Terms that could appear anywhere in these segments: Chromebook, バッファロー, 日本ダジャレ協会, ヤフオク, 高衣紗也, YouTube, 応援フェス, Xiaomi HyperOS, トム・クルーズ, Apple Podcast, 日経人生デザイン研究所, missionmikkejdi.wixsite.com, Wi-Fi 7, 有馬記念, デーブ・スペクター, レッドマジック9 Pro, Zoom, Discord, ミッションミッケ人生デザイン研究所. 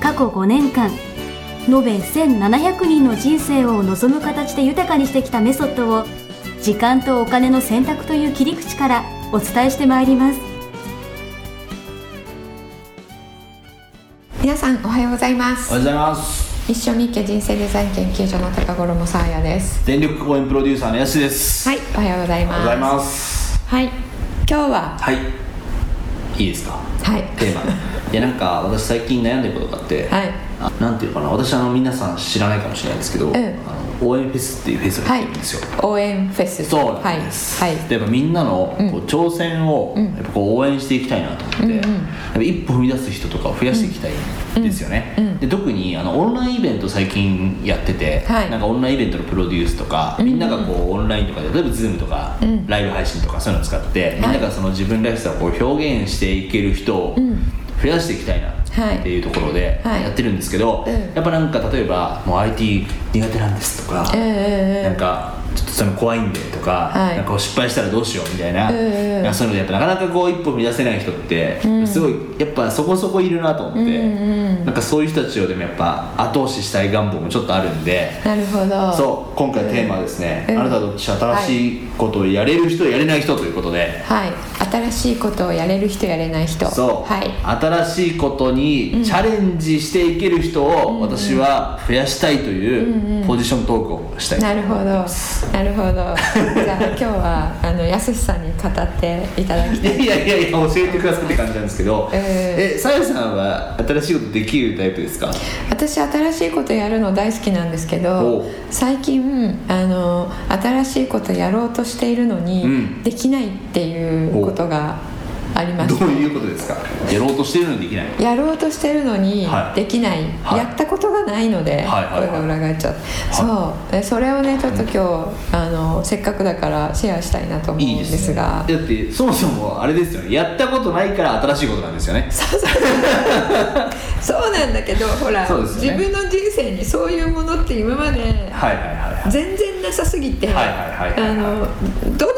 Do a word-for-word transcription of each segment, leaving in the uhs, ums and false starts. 過去ごねんかん延べせんななひゃくにんの人生を望む形で豊かにしてきたメソッドを、時間とお金の選択という切り口からお伝えしてまいります。皆さんおはようございます。おはようございます。一緒に日経人生デザイン研究所の高衣紗也です。電力応援プロデューサーのやしです。はい、おはようございます。おはようございます。はい、今日ははいいいですか。はい、テーマいや、なんか私最近悩んでることがあって、はい、あなんていうかな、私あの皆さん知らないかもしれないんですけど、うん、あの応援フェスっていうフェスがやってるんですよ、はい、応援フェス。そうなんです、はいはい、でやっぱみんなのこう、うん、挑戦をやっぱこう応援していきたいなと思って、うんうん、やっぱ一歩踏み出す人とかを増やしていきたい、うんですよね。うん、で特にあのオンラインイベント最近やってて、はい、なんかオンラインイベントのプロデュースとか、うん、みんながこうオンラインとかで例えば Zoom とか、うん、ライブ配信とかそういうのを使って、はい、みんながその自分らしさをこう表現していける人を増やしていきたいなっていうところでやってるんですけど、はいはい、やっぱなんか例えばもう アイティー 苦手なんですとか、えー、なんかちょっとその怖いんでとか、はい、なんか失敗したらどうしようみたいな、えー、なんかそういうのでやっぱなかなかこう一歩踏み出せない人って、うん、すごいやっぱそこそこいるなと思って、うんうん、なんかそういう人たちをでもやっぱ後押ししたい願望もちょっとあるんで。なるほど。そう今回テーマはですね、うん、あなたどっち、新しいことをやれる人、はい、やれない人ということで、はい、新しいことをやれる人やれない人、そう、はい、新しいことにチャレンジしていける人を私は増やしたいというポジショントークをしたいと思います。なるほど。じゃあ今日はあのやすしさんに語っていただきたい。いやいやいや教えてくださいって感じなんですけど、えさやさんは新しいことできるタイプですか？私新しいことやるの大好きなんですけど、最近あの新しいことやろうとしているのに、うん、できないっていうことがありました。どういうことですか？やろうとしてるのにできないやろうとしてるのにできない、はい、やったことがないので、はいはいはい、声が裏返っちゃって、はい、そうでそれをねちょっと今日、うん、あのせっかくだからシェアしたいなと思うんですが。いいですね。だってそもそもあれですよね、やったことないから新しいことなんですよね。そうそうそうなんだけどほら、ね、自分の人生にそういうものって今まで全然なさすぎて、ど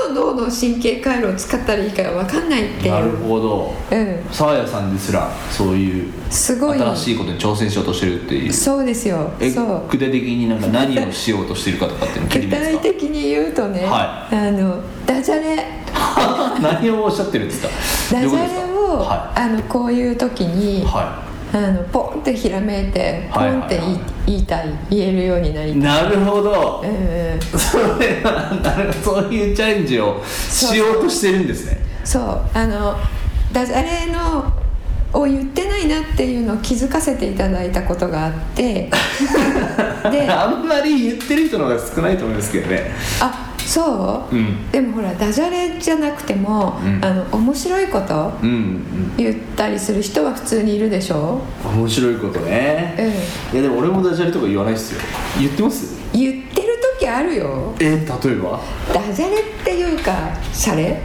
の脳の神経回路を使ったらいいか分かんないっていう。なるほど。紗也、うん、さんですらそういう新しいことに挑戦しようとしてるっていう。そうですよ。えそう具体的になんか何をしようとしてるかとかっていうの聞いてみますか？具体的に言うとね、はい、あのダジャレ何をおっしゃってるんですか？ダジャレを、はい、あのこういう時に、はいあのポンってひらめいてポンって言いたい、言えるようになりたい。なるほど、うん、それはなんかそういうチャレンジをしようとしてるんですね。そう、あのダジャレのを言ってないなっていうのを気づかせていただいたことがあってであんまり言ってる人の方が少ないと思いますけどね。あそう、うん、でもほらダジャレじゃなくても、うん、あの面白いこと言ったりする人は普通にいるでしょ。面白いことね、うん、いやでも俺もダジャレとか言わないっすよ。言ってます？言ってる時あるよ。え、例えばダジャレっていうかシャレ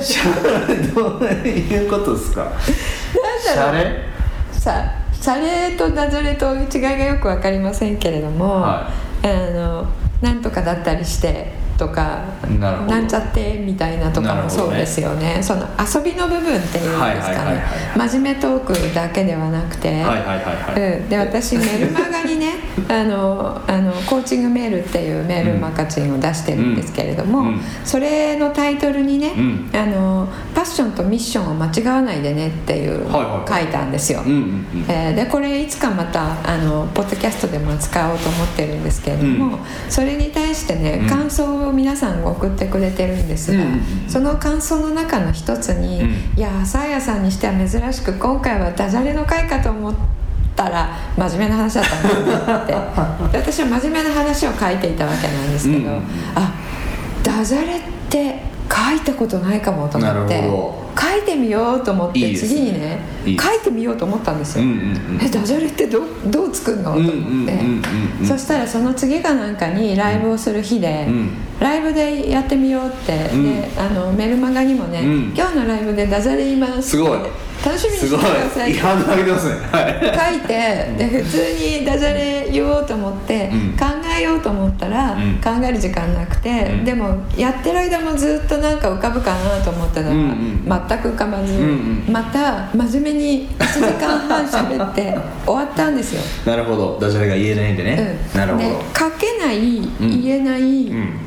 シャレどういうことですか？なんだろう、シャレさシャレとダジャレと違いがよく分かりませんけれども、はい、あのなんとかだったりしてとか な, なんちゃってみたいなとかもそうですよ ね, ねその遊びの部分っていうんですかね、真面目トークだけではなくて、はいはいはいはい、うん、で私メルマガにねあのあのコーチングメールっていうメールマガジンを出してるんですけれども、うんうん、それのタイトルにね、うん、あのパッションとミッションを間違わないでねっていうのを書いたんですよ。でこれいつかまたあのポッドキャストでも使おうと思ってるんですけれども、うん、それに対してね、うん、感想を皆さんが送ってくれてるんですが、うんうんうん、その感想の中の一つに、うん、いや紗也さんにしては珍しく今回はダジャレの回かと思ったら真面目な話だったなって私は真面目な話を書いていたわけなんですけど、うん、あダジャレって書いたことないかもと思って、なるほど、書いてみようと思っていい、ね、次にねいい書いてみようと思ったんですよ、うんうんうん、えダジャレって ど, どう作るのと思って、うんうんうんうん、そしたらその次かなんかにライブをする日で、うん、ライブでやってみようって、うん、であのメルマガにもね、うん、今日のライブでダジャレ言いますすごい楽しみにしてくださいって書いてで普通にダジャレ言おうと思って、うん、考えようと思ったら、うん、考える時間なくて、うん、でもやってる間もずっとなんか浮かぶかなと思ったら、うんうん、全く浮かばず、うんうん、また真面目にいちじかんはん喋って終わったんですよなるほどダジャレが言えないんでね、うん、なるほどで書けない、うん、言えない、うん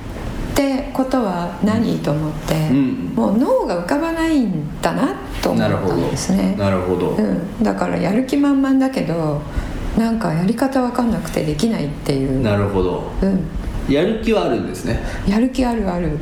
ってことは何、うん、と思って、うん、もう脳が浮かばないんだなと思ったんですね。なるほど、うん、だからやる気満々だけどなんかやり方わかんなくてできないっていう。なるほど、うん、やる気はあるんですね。やる気あるある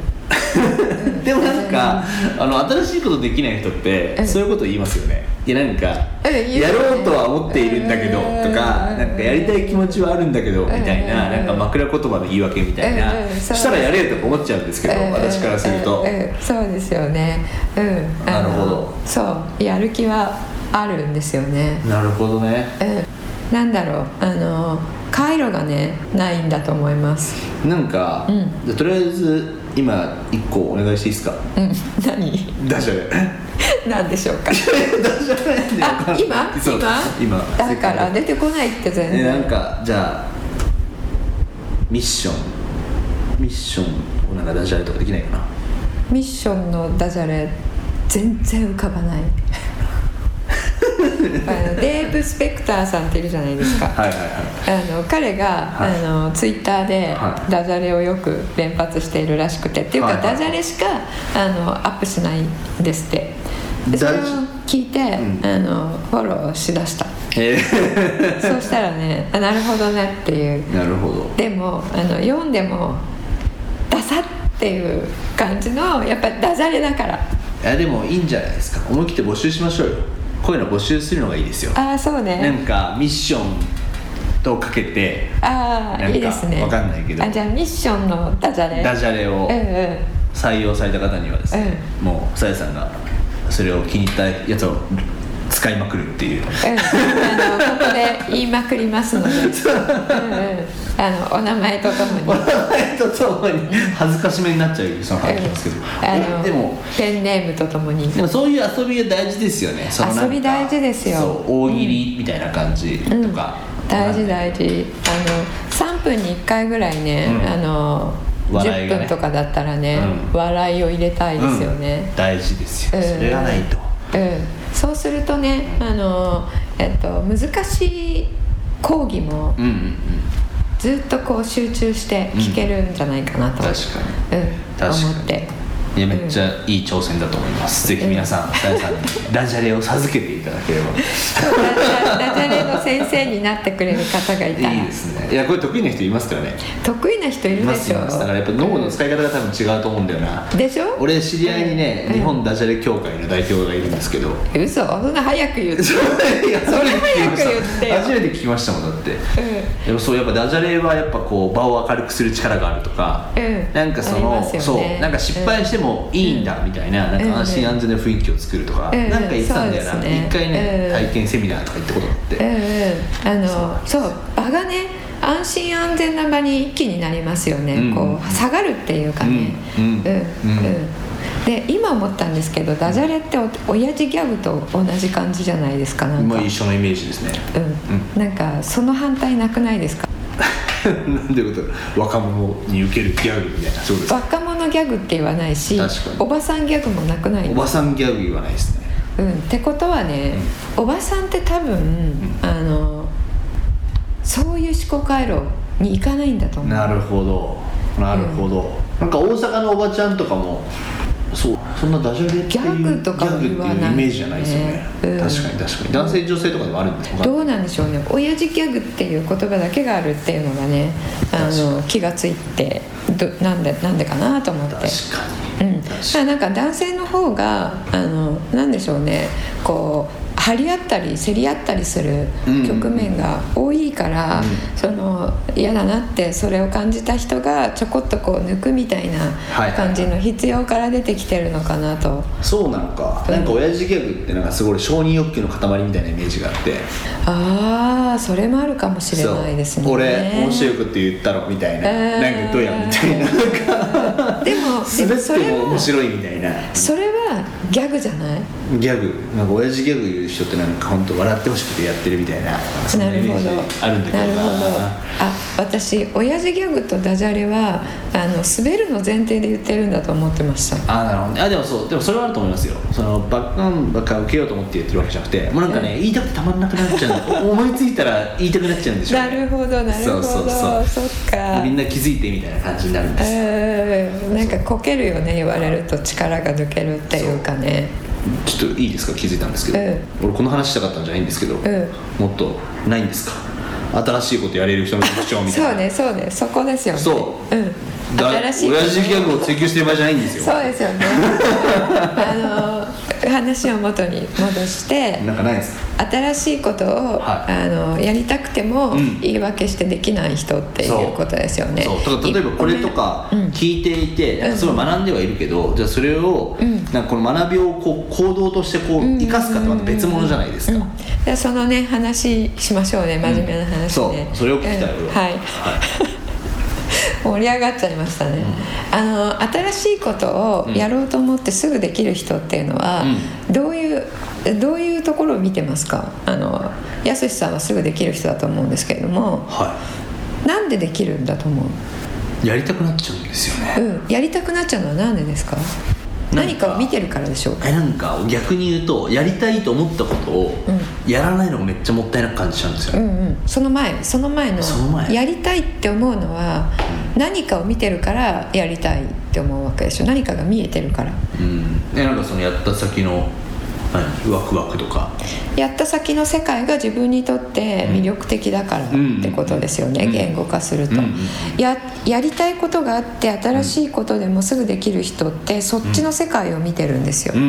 でもなんかあの新しいことできない人ってそういうこと言いますよね。いやなんかやろうとは思っているんだけどとかなんかやりたい気持ちはあるんだけどみたいななんか枕言葉の言い訳みたいなしたらやれとか思っちゃうんですけど私からするとそうですよね、うん、なるほどそうやる気はあるんですよね。なるほどね、うん、なんだろうあの回路がねないんだと思います。なんか、うん、とりあえず今一個お願いしていいですか、うん、何ダジャレ何でしょうかダジャレなんでわかんない今今今だから出てこないって全然、ね、なんかじゃあミッションミッションをなんかダジャレとかできないかな。ミッションのダジャレ全然浮かばないあのデーブ・スペクターさんっているじゃないですかはいはい、はい、あの彼が、はい、あのツイッターでダジャレをよく連発しているらしくて、はい、っていうか、はいはいはい、ダジャレしかあのアップしないんですって。でそれを聞いて、うん、あのフォローしだしたそうしたらねあなるほどねっていうなるほどでもあの読んでもダサっていう感じのやっぱりダジャレだからいやでもいいんじゃないですか。思い切って募集しましょうよ。こういうの募集するのがいいですよ。あそうねなんかミッションとかけてあなんかいいですねわかんないけどあじゃあミッションのダジャレダジャレを採用された方にはですね、うん、もうさやさんがそれを気に入ったやつを使いまくるっていう、うん、あのここで言いまくりますのでうん、うん、あのお名前とともにお名前とともに恥ずかしめになっちゃうその話ですけど、うん、あのでもペンネームとともにでもそういう遊びが大事ですよね。その遊び大事ですよ。そう大喜利みたいな感じとか、うんうん、大事大事あのさんぷんにいっかいぐらいね、うん、あのじゅっぷんとかだったらね、うん、笑いを入れたいですよね、うん、大事ですよ、うん、それがないと、うん、そうするとねあの、えっと、難しい講義も、うんうんうん、ずっとこう集中して聞けるんじゃないかなと、うん、確かに、うん、確かに思っていやめっちゃいい挑戦だと思います、うん、ぜひ皆さん、うん、さやさんにダジャレを授けていただければダジャレの先生になってくれる方がいたらいいですね。いやこれ得意な人いますからね。得意な人いるでしょ。だからやっぱ脳の使い方が多分違うと思うんだよな、うん、でしょ。俺知り合いにね、うん、日本ダジャレ協会の代表がいるんですけど、うん、嘘そんな早く言ってそれ早く言って初めて聞きましたもんだって、うん、でもそうやっぱダジャレはやっぱこう場を明るくする力があるとか、うん、なんかその、ね、そうなんか失敗しても、うんいいんだみたい な,、うん、なんか安心安全な雰囲気を作るとか、うん、なんか言ってたんだよな、うんね、一回ね、うん、体験セミナーとか行ったことがあって、うんうん、あのそうそう場がね安心安全な場に一気になりますよね、うん、こう下がるっていうかね、うんうんうんうん、で今思ったんですけどダジャレってお親父ギャグと同じ感じじゃないです か, なんかもう一緒のイメージですね、うんうん、なんかその反対なくないですかなんていうこと若者に受けるギャグみたいな。そうです若者ギャグって言わないしおばさんギャグもなくない。おばさんギャグ言わないですね、うん、ってことはね、うん、おばさんって多分、うん、あのそういう思考回路に行かないんだと思う。なるほどなるほど、うん、なんか大阪のおばちゃんとかもそうそんなダジャレっていうギャグとかも言わない、ね、イメージじゃないですよね、うん、確かに確かに男性女性とかでもあるんですか。どうなんでしょうね。親父ギャグっていう言葉だけがあるっていうのがねあの気がついてど な, んでなんでかなと思って。確かに、うん、確かになんか男性の方があのなんでしょうねこう張り合ったり競り合ったりする局面が多いから、うん、その嫌だなってそれを感じた人がちょこっとこう抜くみたいな感じの必要から出てきてるのかなと、はいはいはい、そうなのか、うん、なんか親父ギャグってなんかすごい承認欲求の塊みたいなイメージがあって、ああそれもあるかもしれないですね。俺面白くって言ったろみたいな、えー、なんかどうやみたいなでも滑っても面白いみたいな、それはギャグじゃない？ギャグ、なんか親父ギャグ言う人ってなんか本当笑ってほしくてやってるみたいな、そんなイメージあるんだけどな。なるほど。あ、私親父ギャグとダジャレはあの滑るの前提で言ってるんだと思ってました。あ、なるほどね。あ、でもそう、でもそれはあると思いますよ。そのバカンバカ受けようと思って言ってるわけじゃなくて、もうなんかね、言いたくてたまんなくなっちゃう。思いついたら言いたくなっちゃうんでしょうね。なるほどなるほど。そうそうそう。そっか。みんな気づいてみたいな感じになるんです。うん、なんかこけるよね、言われると力が抜けるっていうかね。ちょっといいですか、気づいたんですけど、うん、俺この話したかったんじゃないんですけど、うん、もっとないんですか、新しいことやれる人の特徴みたいなそうねそうね、そこですよね。そう、うん、新しい親父ギャグを追求してる場合じゃないんですよ。そうですよねあの話を元に戻してなんかないですか、新しいことを、はい、あのやりたくても言い訳してできない人っていうことですよね。そうそう、例えばこれとか聞いていて、うん、すごい学んではいるけど、うん、じゃあそれを、うん、なんかこの学びをこう行動としてこう生かすかってまた別物じゃないですか、うんうんうん、じゃあそのね話しましょうね、真面目な話、うん、そう、それを聞きたい、うん、はい、はい盛り上がっちゃいましたね、うん、あの新しいことをやろうと思ってすぐできる人っていうのは、うん、どういうどういうところを見てますか。あのやすしさんはすぐできる人だと思うんですけれども、はい、なんでできるんだと思う。やりたくなっちゃうんですよね、うん、やりたくなっちゃうのはなんでですか。何かを見てるからでしょうか。なんか逆に言うと、やりたいと思ったことをやらないのがめっちゃもったいなく感じちゃうんですよ、うんうん、その前その前のやりたいって思うのは何かを見てるからやりたいって思うわけでしょ。何かが見えてるから、うん、でなんかそのやった先のワクワクとか、やった先の世界が自分にとって魅力的だからってことですよね、うん、言語化すると、うんうん、や, やりたいことがあって新しいことでもすぐできる人ってそっちの世界を見てるんですよ、うん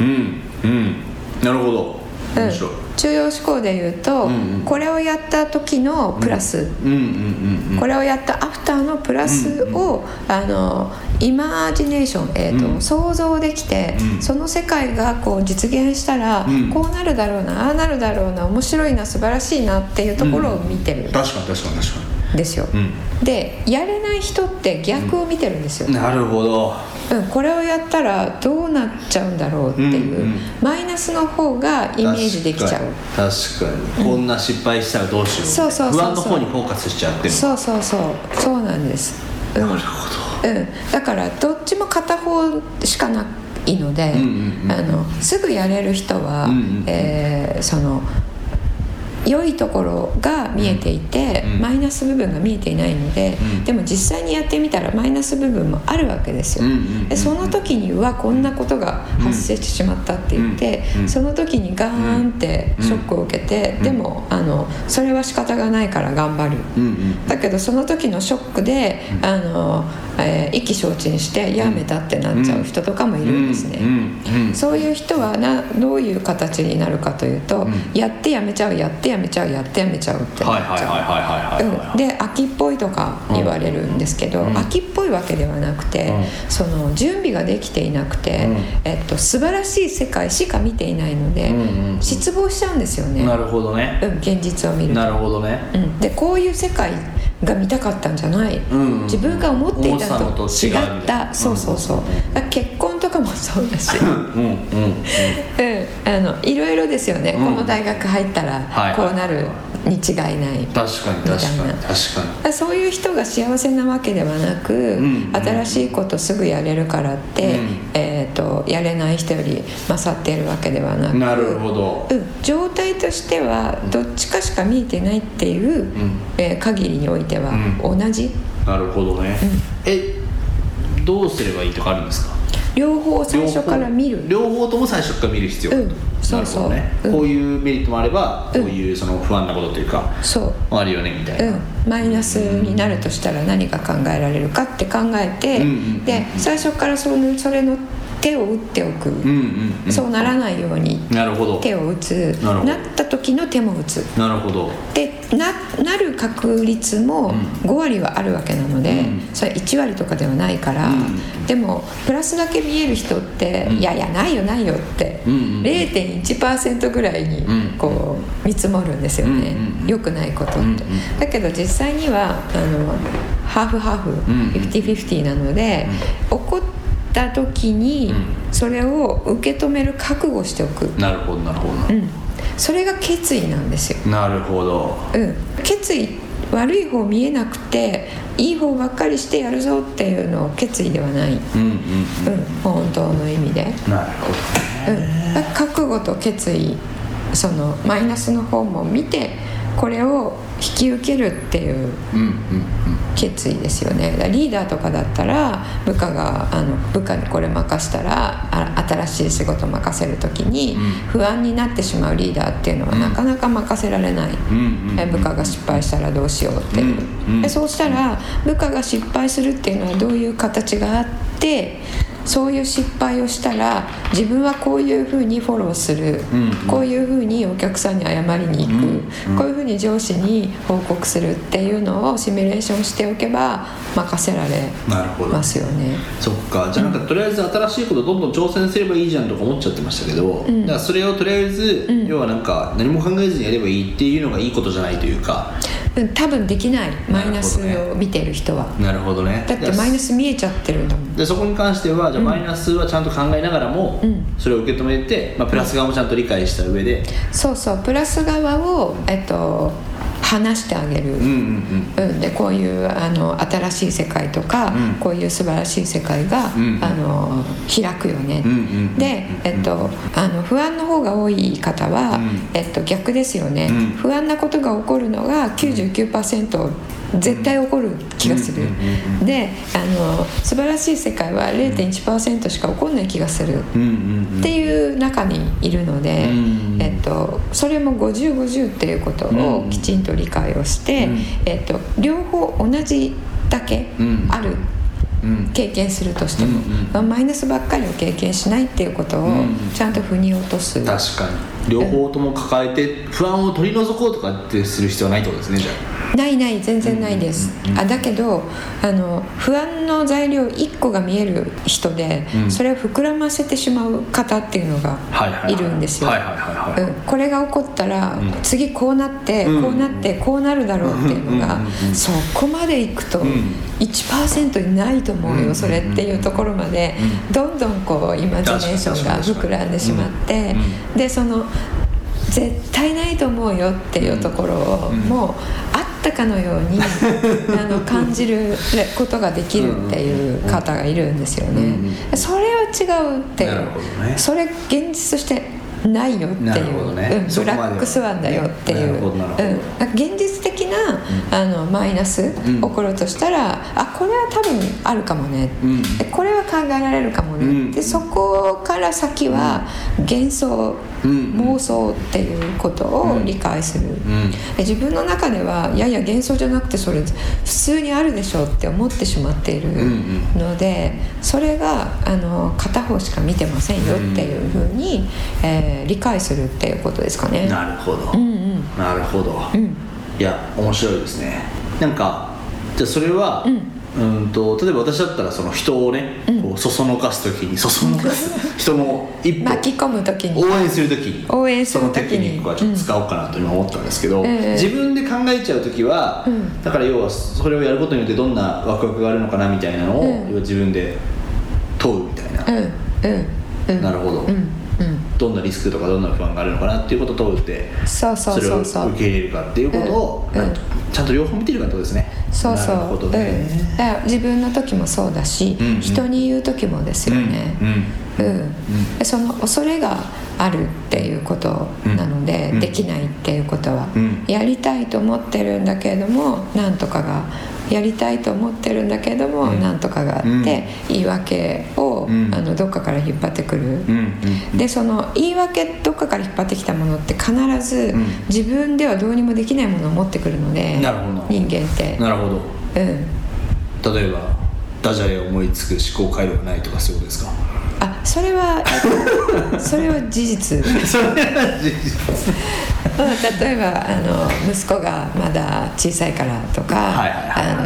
うんうん、なるほど、面白い、うん、中庸思考で言うと、うんうん、これをやった時のプラス、うんうんうんうん、これをやったアフターのプラスを、うん、あのイマジネーション、えーとうん、想像できて、うん、その世界がこう実現したら、うん、こうなるだろうな、ああなるだろうな、面白いな、素晴らしいなっていうところを見てる、うん、確かに確かに確かにですよ、うん、で、やれない人って逆を見てるんですよ、うん、なるほど、うん、これをやったらどうなっちゃうんだろうっていう、うんうん、マイナスの方がイメージできちゃう。確かに、確かに、うん、こんな失敗したらどうしよう、そうそうそうそう、不安の方にフォーカスしちゃってる、そうそうそう、そうなんです、うん、なるほど、うん、だからどっちも片方しかないので、うんうんうん、あのすぐやれる人は、うんうんうん、えー、その良いところが見えていて、うん、マイナス部分が見えていないので、うん、でも実際にやってみたらマイナス部分もあるわけですよ、うんうんうん、でその時にはこんなことが発生してしまったって言って、うんうん、その時にガーンってショックを受けて、うん、でもあのそれは仕方がないから頑張る、うんうん、だけどその時のショックであの、えー、意気消沈してやめたってなっちゃう人とかもいるんですね、うんうんうん、そういう人はなどういう形になるかというと、うん、やってやめちゃうやってやめちゃうやってやめちゃうってなっちゃうで、秋っぽいとか言われるんですけど、うん、秋っぽいわけではなくて、うん、その準備ができていなくて、うん、えっと、素晴らしい世界しか見ていないので、うんうん、失望しちゃうんですよね。なるほどね、うん、現実を見ると、なるほどね、うん、でこういう世界が見たかったんじゃない、うんうんうん、自分が思っていたのと違った、そうそうそう、うん、だ結婚とかもそうだしうんうん、うんうん、あのいろいろですよね、うん、この大学入ったらこうなるに違いない、はい、確かに確かに確かに、そういう人が幸せなわけではなく、うんうん、新しいことすぐやれるからって、うん、えーと、やれない人より勝っているわけではなく、なるほど、うん、状態としてはどっちかしか見えてないっていう、うん、えー、限りにおいてでは同じ、うん、なるほどね、うん、え、どうすればいいとかあるんですか。両方最初から見る、両 方, 両方とも最初から見る必要があると、うん、そうそう、なるほどね、うん、こういうメリットもあれば、うん、こういうその不安なことというか、そうあるよねみたいな、うん、マイナスになるとしたら何が考えられるかって考えて、うん、で最初からそ れ, それの手を打っておく、うんうんうん、そうならないように手を打つ、 な, なった時の手も打つ、なるほど、で な, なる確率もご割はあるわけなので、うん、それいち割とかではないから、うん、でもプラスだけ見える人って、うん、いやいやないよないよって、うんうんうん、れいてんいちパーセント ぐらいにこう見積もるんですよね、うんうん、よくないことって、うんうん、だけど実際にはあのハーフハーフ、うんうん、フィフティーフィフティー なので、うん、怒ってた時にそれを受け止める覚悟しておく、うん、なるほどなるほど、うん、それが決意なんですよ。なるほど、うん、決意、悪い方見えなくていい方ばっかりしてやるぞっていうのを決意ではない、うんうんうんうん、本当の意味で。なるほど、ね、うん、覚悟と決意、そのマイナスの方も見てこれを引き受けるっていう決意ですよね。だリーダーとかだったら部下があの部下にこれ任したらあ新しい仕事任せるときに不安になってしまうリーダーっていうのはなかなか任せられない、うん、部下が失敗したらどうしようっていう、うん、でそうしたら部下が失敗するっていうのはどういう形があって、そういう失敗をしたら自分はこういうふうにフォローする、うんうん、こういうふうにお客さんに謝りに行く、うんうん、こういうふうに上司に報告するっていうのをシミュレーションしておけば任せられますよね。そっか、じゃあなんかとりあえず新しいことどんどん挑戦すればいいじゃんとか思っちゃってましたけど、うん、だからそれをとりあえず、うん、要はなんか何も考えずにやればいいっていうのがいいことじゃないというか、多分できない、マイナスを見てる人は。なるほどね。だってマイナス見えちゃってるんだもん。でそこに関してはじゃあマイナスはちゃんと考えながらも、うん、それを受け止めて、まあ、プラス側もちゃんと理解した上で、そうそう、プラス側を、えっと、話してあげる、うんうんうん、でこういうあの新しい世界とか、うん、こういう素晴らしい世界が、うんうん、あの開くよね、うんうんうん、で、えっと、あの不安の方が多い方は、うんえっと、逆ですよね、うん、不安なことが起こるのが きゅうじゅうきゅうパーセント 絶対起こる気がする、うんうんうん、であの素晴らしい世界は れいてんいちパーセント しか起こんない気がする、うんうんうん、っていう中にいるので、うんうんえっと、それも ごじゅうごじゅう っていうことをきちんと理解をして、うんえっと、両方同じだけある、うん、経験するとしても、うんうんまあ、マイナスばっかりを経験しないっていうことをちゃんと腑に落とす、うん、確かに両方とも抱えて不安を取り除こうとかってする必要はないってことですね。じゃあないない全然ないです、うんうんうん、あだけどあの不安の材料いっこが見える人で、うん、それを膨らませてしまう方っていうのがいるんですよ。これが起こったら、うん、次こうなって、うん、こうなってこうなるだろうっていうのが、うんうんうんうん、そこまでいくと いちパーセント にないと思うよそれっていうところまで、うん、どんどんこうイマジネーションが膨らんでしまって、うん、でその絶対ないと思うよっていうところを、うん、もうあったかのようにあの感じることができるっていう方がいるんですよね、うんうん、それは違うっていう、ね、それ現実としてないよっていう、ねうん、ブラックスワンだよっていう、うん、現実的な、うん、あのマイナス、うん、起こるとしたらあこれは多分あるかもね、うん、これは考えられるかもね、うん、でそこから先は幻想、うん、妄想っていうことを理解する、うんうん、自分の中ではいやいや幻想じゃなくてそれ普通にあるでしょって思ってしまっているので、それがあの片方しか見てませんよっていうふうに、えー理解するっていうことですかね。なるほど、うんうん、なるほど、うん、いや面白いですね。なんかじゃあそれは、うん、うんと例えば私だったらその人をね、うん、こうそそのかすときにそそのかす人の一歩巻き込むときに応援するときに応援するときにそのテクニックはちょっと使おうかなと今思ったんですけど、うんえー、自分で考えちゃうときは、うん、だから要はそれをやることによってどんなワクワクがあるのかなみたいなのを、うん、自分で問うみたいな、うんうんうん、なるほど、うんうん、どんなリスクとかどんな不安があるのかなっていうことを問うて、そうそうそうそう、それを受け入れるかっていうことを、うんうん、ちゃんと両方見てるかってことですね。そうそう、なるほどね、うん、だから自分の時もそうだし、うんうん、人に言う時もですよね、うんうんうん、その恐れがあるっていうことなので、うん、できないっていうことは、うん、やりたいと思ってるんだけれどもなんとかがやりたいと思ってるんだけども、うん、なんとかがあって、うん、言い訳を、うん、あのどっかから引っ張ってくる、うんうん、でその言い訳どっかから引っ張ってきたものって必ず、うん、自分ではどうにもできないものを持ってくるので、なるほど人間ってなるほど、うん、例えばダジャレを思いつく思考回路がないとかそうですか。あそれはそれは事実それは事実例えばあの息子がまだ小さいからとか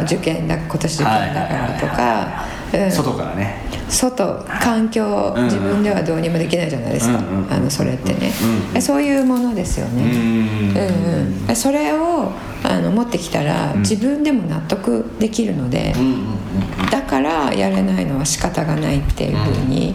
受験だ今年受験だからとか外からね外環境自分ではどうにもできないじゃないですか、うんうん、あのそれってね、うんうん、そういうものですよね、うんうんうん、それをあの持ってきたら自分でも納得できるので、うんうん、だからやれないのは仕方がないっていうふうに、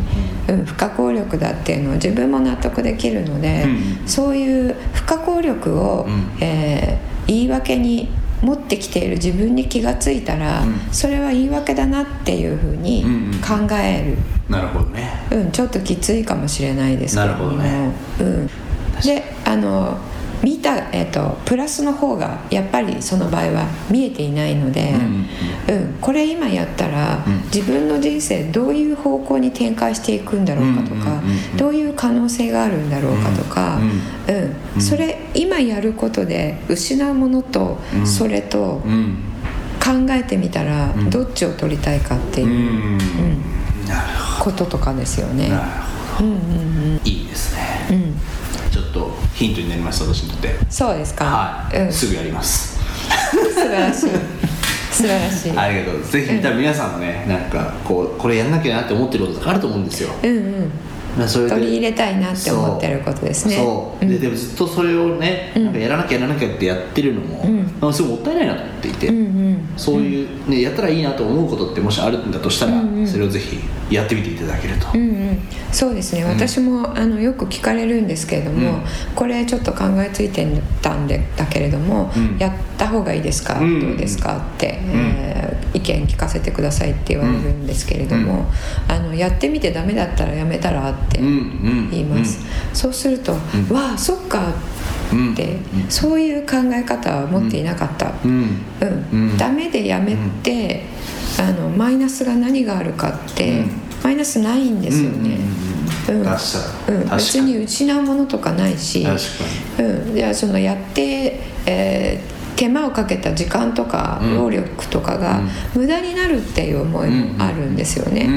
うんうん、不可抗力だっていうのを自分も納得できるので、うん、そういう不可抗力を、うんえー、言い訳に持ってきている自分に気がついたら、うん、それは言い訳だなっていうふうに考える、うんうん、なるほどね、うん、ちょっときついかもしれないですけど、ね、なるほどね、うん、であの見た、えーと、プラスの方がやっぱりその場合は見えていないので、うんうんうん、これ今やったら、うん、自分の人生どういう方向に展開していくんだろうかとか、うんうんうんうん、どういう可能性があるんだろうかとか、うんうんうん、それ今やることで失うものと、うん、それと、うん、考えてみたら、うん、どっちを取りたいかっていう、うんうん、こととかですよね。なるほど、うんうんうん、いいですね、うんちょっとヒントになりました私にとって。そうですか。はい。うん、すぐやります。素晴らしい。素晴らしい。ありがとうございます。ぜひ多分皆さんもね、うん、なんかこうこれやんなきゃなって思ってることとかあると思うんですよ。うんうん。まあ、それで取り入れたいなって思ってることですね。そう。そうで、うん、でもずっとそれをね、なんかやらなきゃやらなきゃってやってるのも、うん、なんかすごいもったいないなと思っていて、うんうん、そういう、ね、やったらいいなと思うことってもしあるんだとしたら、うんうん、それをぜひやってみていただけると。うんうん、そうですね。私も、うん、あのよく聞かれるんですけれども、うん、これちょっと考えついてたんでだけれども、うん、やった方がいいですか、うん、どうですかって、うんえー、意見聞かせてくださいって言われるんですけれども、うん、あのやってみてダメだったらやめたらって言います。うんうんうん、そうすると、うん、わあそっかって、うん、そういう考え方は持っていなかった。うんうんうん、ダメでやめて、うん、あのマイナスが何があるかって、うん、マイナスないんですよね。うん、別に失うものとかないし、うん、じゃあそのやって、えー、手間をかけた時間とか労力とかが無駄になるっていう思いもあるんですよね。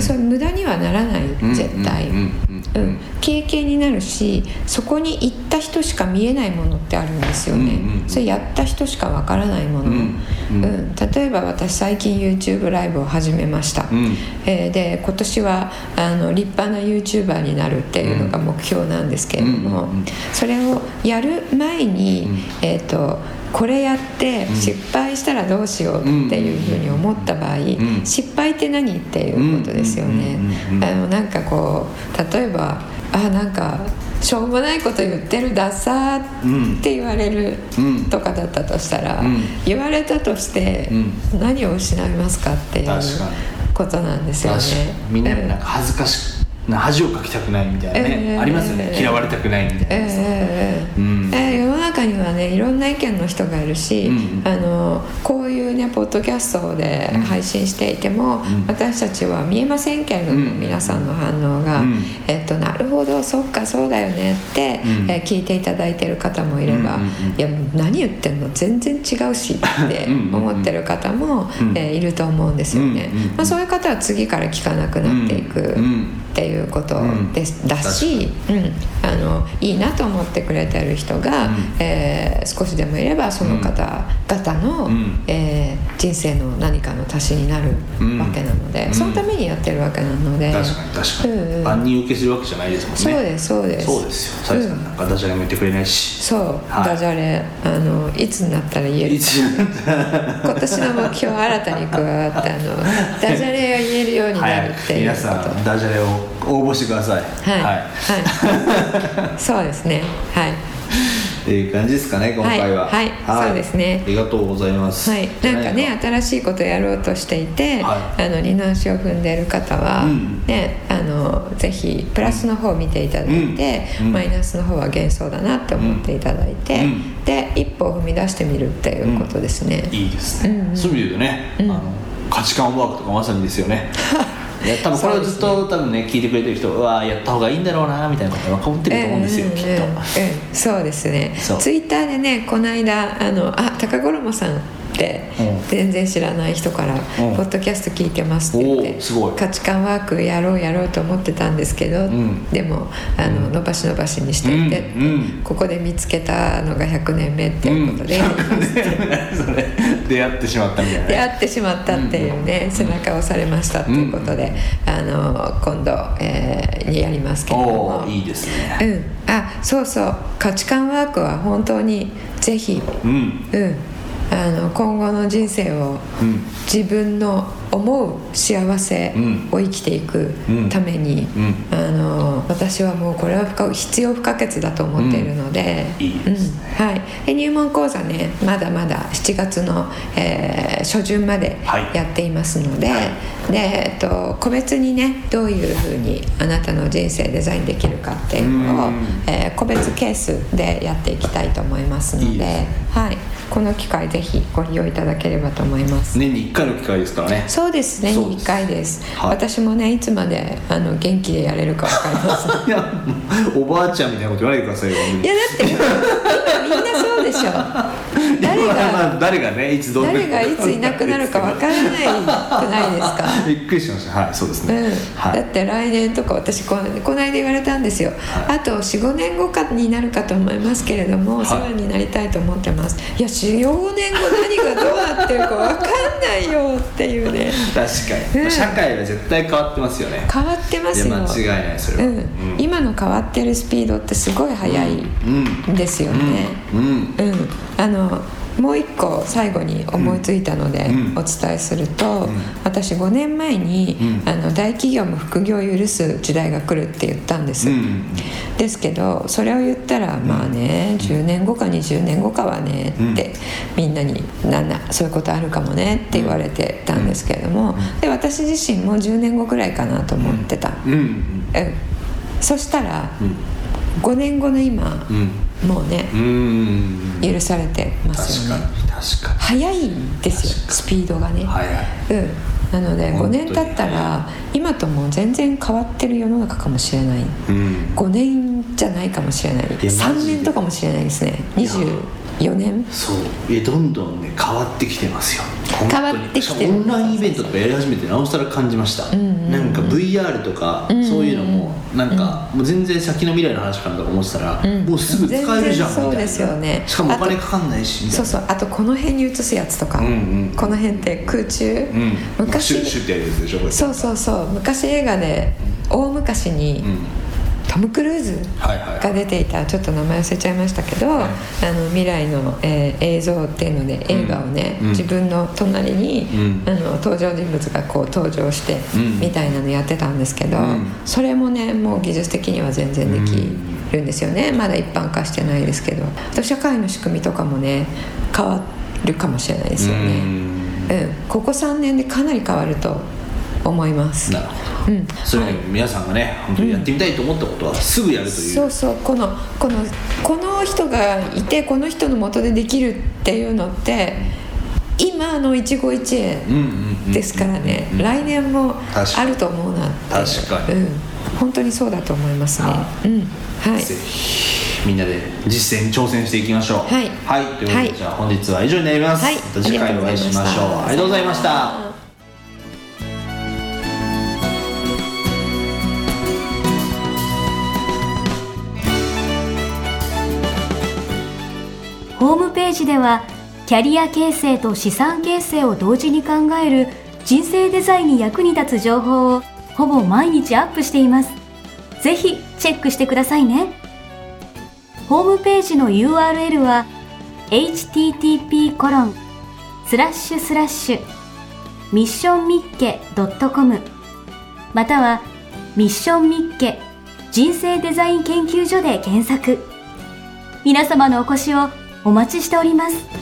それ無駄にはならない絶対、うんうんうんうん、経験になるし、そこに行った人しか見えないものってあるんですよね、うんうん、それやった人しかわからないもの、うんうんうん、例えば私最近 YouTube ライブを始めました、うんえー、で今年はあの立派な YouTuber になるっていうのが目標なんですけれども、うんうんうん、それをやる前に、うんえーとこれやって失敗したらどうしようっていうふうに思った場合、うん、失敗って何っていうことですよね、うん、あのなんかこう例えばあなんかしょうもないこと言ってるダサーって言われるとかだったとしたら、うん、言われたとして何を失いますかっていうことなんですよね。みんななんか恥ずかしく恥をかきたくないみたいなね、えー、ありますよね、えー、嫌われたくないみたいな、えーうんえー、世の中にはねいろんな意見の人がいるし、うん、あのこういうねポッドキャストで配信していても、うん、私たちは見えませんけれども、うん、皆さんの反応が、うんえっと、なるほどそっかそうだよねって、うんえー、聞いていただいてる方もいれば、うんうんうん、いや何言ってんの全然違うしって思ってる方も、うんえー、いると思うんですよね、うんうんまあ、そういう方は次から聞かなくなっていく、うんうんっていうことです、うん、だし、うん、あのいいなと思ってくれてる人が、うんえー、少しでもいればその方々の、うんえー、人生の何かの足しになるわけなので、うん、そのためにやってるわけなので、うん、確かに確かに、うん、万人受けするわけじゃないですもんね。そうですそうですそうですよ。サイさんなんかダジャレも言ってくれないし、そう、はい、ダジャレあのいつになったら言える今年の目標新たに加わってあのダジャレを言えるようになるっていうこと皆さんダジャレを応募してください。はい、はいはい、そうですね。はい。っていう感じですかね今回は。はい、はいはい、そうですね。ありがとうございます。はい、なんかね新しいことをやろうとしていて、はい、あの二の足を踏んでいる方は、うん、ねあのぜひプラスの方を見ていただいて、うん、マイナスの方は幻想だなって思っていただいて、うん、で一歩を踏み出してみるっていうことですね。うん、いいですね。うんうん、そういう意味でね、うん、あの価値観ワークとかまさにですよね。多分これをずっと、ね多分ね、聞いてくれてる人はやった方がいいんだろうなみたいなことが分かってると思うんですよ、うんうんうん、きっと、うん、そうですね。ツイッターでねこの間あのあ高衣さんって、うん、全然知らない人から、うん、ポッドキャスト聞いてますって言ってすごい価値観ワークやろうやろうと思ってたんですけど、うん、でもあの、うん、伸ばし伸ばしにしていて、うんうん、ここで見つけたのがひゃくねんめっていうことで、うん、ひゃくねんめそれ出会ってしまったみたいな、出会ってしまったっていうね、うん、背中を押されましたっていうことで、うん、あの今度、えー、にやりますけども、いいですね、うん、あそうそう、価値観ワークは本当にぜひ、うんうん、あの今後の人生を、うん、自分の思う幸せを生きていくために、うんうん、あの私はもうこれは不可必要不可欠だと思っているので、うん、いいですね、うん、はい、で入門講座ね、まだまだしちがつの、えー、初旬までやっていますので、はいはい、でえっと、個別にねどういうふうにあなたの人生デザインできるかっていうのを、えー、個別ケースでやっていきたいと思いますので、いいですね、はい、この機会ぜひご利用いただければと思います。年にいっかいの機会ですからね。そうですね、いっかいです、はい、私もねいつまであの元気でやれるか分かりませんいやおばあちゃんみたいなこと言わないでくださいよ。いやだってみんなそうでしょ誰が、まあ、誰がねいつどう誰がいついなくなるか分からないくないですかびっくりしました、はい、そうですね、うん、はい、だって来年とか私この間言われたんですよ、はい、あと よん,ご 年後かになるかと思いますけれども、さら、はい、になりたいと思ってます。いや よん,ご 年後何がどうなってるか分かんないよっていうね確かに、うん、社会は絶対変わってますよね。変わってますよ、いや間違いないそれは、うんうん、今の変わってるスピードってすごい速いんですよね、うんうんうん、あのもう一個最後に思いついたのでお伝えすると、うん、私ごねんまえに、うん、あの大企業も副業を許す時代が来るって言ったんです、うん、ですけどそれを言ったら、うん、まあねじゅうねんごかにじゅうねんごかはねって、うん、みんなになんなそういうことあるかもねって言われてたんですけれども、で私自身もじゅうねんごくらいかなと思ってた、うんうんうん、そしたら、うん、ごねんごの今、うんもうね、うん許されてますよね。確かに確かに早いんですよスピードがね、早い、うん、なのでごねん経ったら今とも全然変わってる世の中かもしれない、うん、ごねんじゃないかもしれない、さんねんとかもしれないですね、にじゅうよねん、そうえどんどんね変わってきてますよ、変わってきてる。オンラインイベントとかやり始めてなおさら感じました、うんうんうん、なんか ブイアール とか、うんうん、そういうのもなんか、うん、もう全然先の未来の話かなとか思ってたら、うん、もうすぐ使えるじゃんみたいな。そうですよね、しかもお金かかんないしみたいな。そうそう、あとこの辺に移すやつとか、うんうん、この辺って空中、うん、昔シュッシュってやるやつでしょ。そうそうそう、昔映画で大昔に、うんトム・クルーズが出ていた、ちょっと名前忘れちゃいましたけど、はい、あの未来の、えー、映像っていうので映画をね、うん、自分の隣に、うん、あの登場人物がこう登場して、うん、みたいなのやってたんですけど、うん、それもねもう技術的には全然できるんですよね、うん、まだ一般化してないですけど、社会の仕組みとかもね変わるかもしれないですよね、うんうん、ここさんねんでかなり変わると思います。なるほど、うん、そういうの皆さんがね、はい、本当にやってみたいと思ったことはすぐやるという、うん、そうそう、この、この、この人がいてこの人の下でできるっていうのって今の一期一会ですからね、うんうんうんうん、来年もあると思うなって、確かに、うん、本当にそうだと思いますね、はい、うん、はい、ぜひみんなで実践に挑戦していきましょう。はい、はい、ということで、はい、じゃあ本日は以上になります、はい、また次回お会いしましょう。ありがとうございました。ホームページではキャリア形成と資産形成を同時に考える人生デザインに役に立つ情報をほぼ毎日アップしています。ぜひチェックしてくださいね。ホームページの ユーアールエル は エイチティーティーピーコロンスラッシュスラッシュミッションミッケドットコム またはミッションミッケ人生デザイン研究所で検索。皆様のお越しをお待ちしております。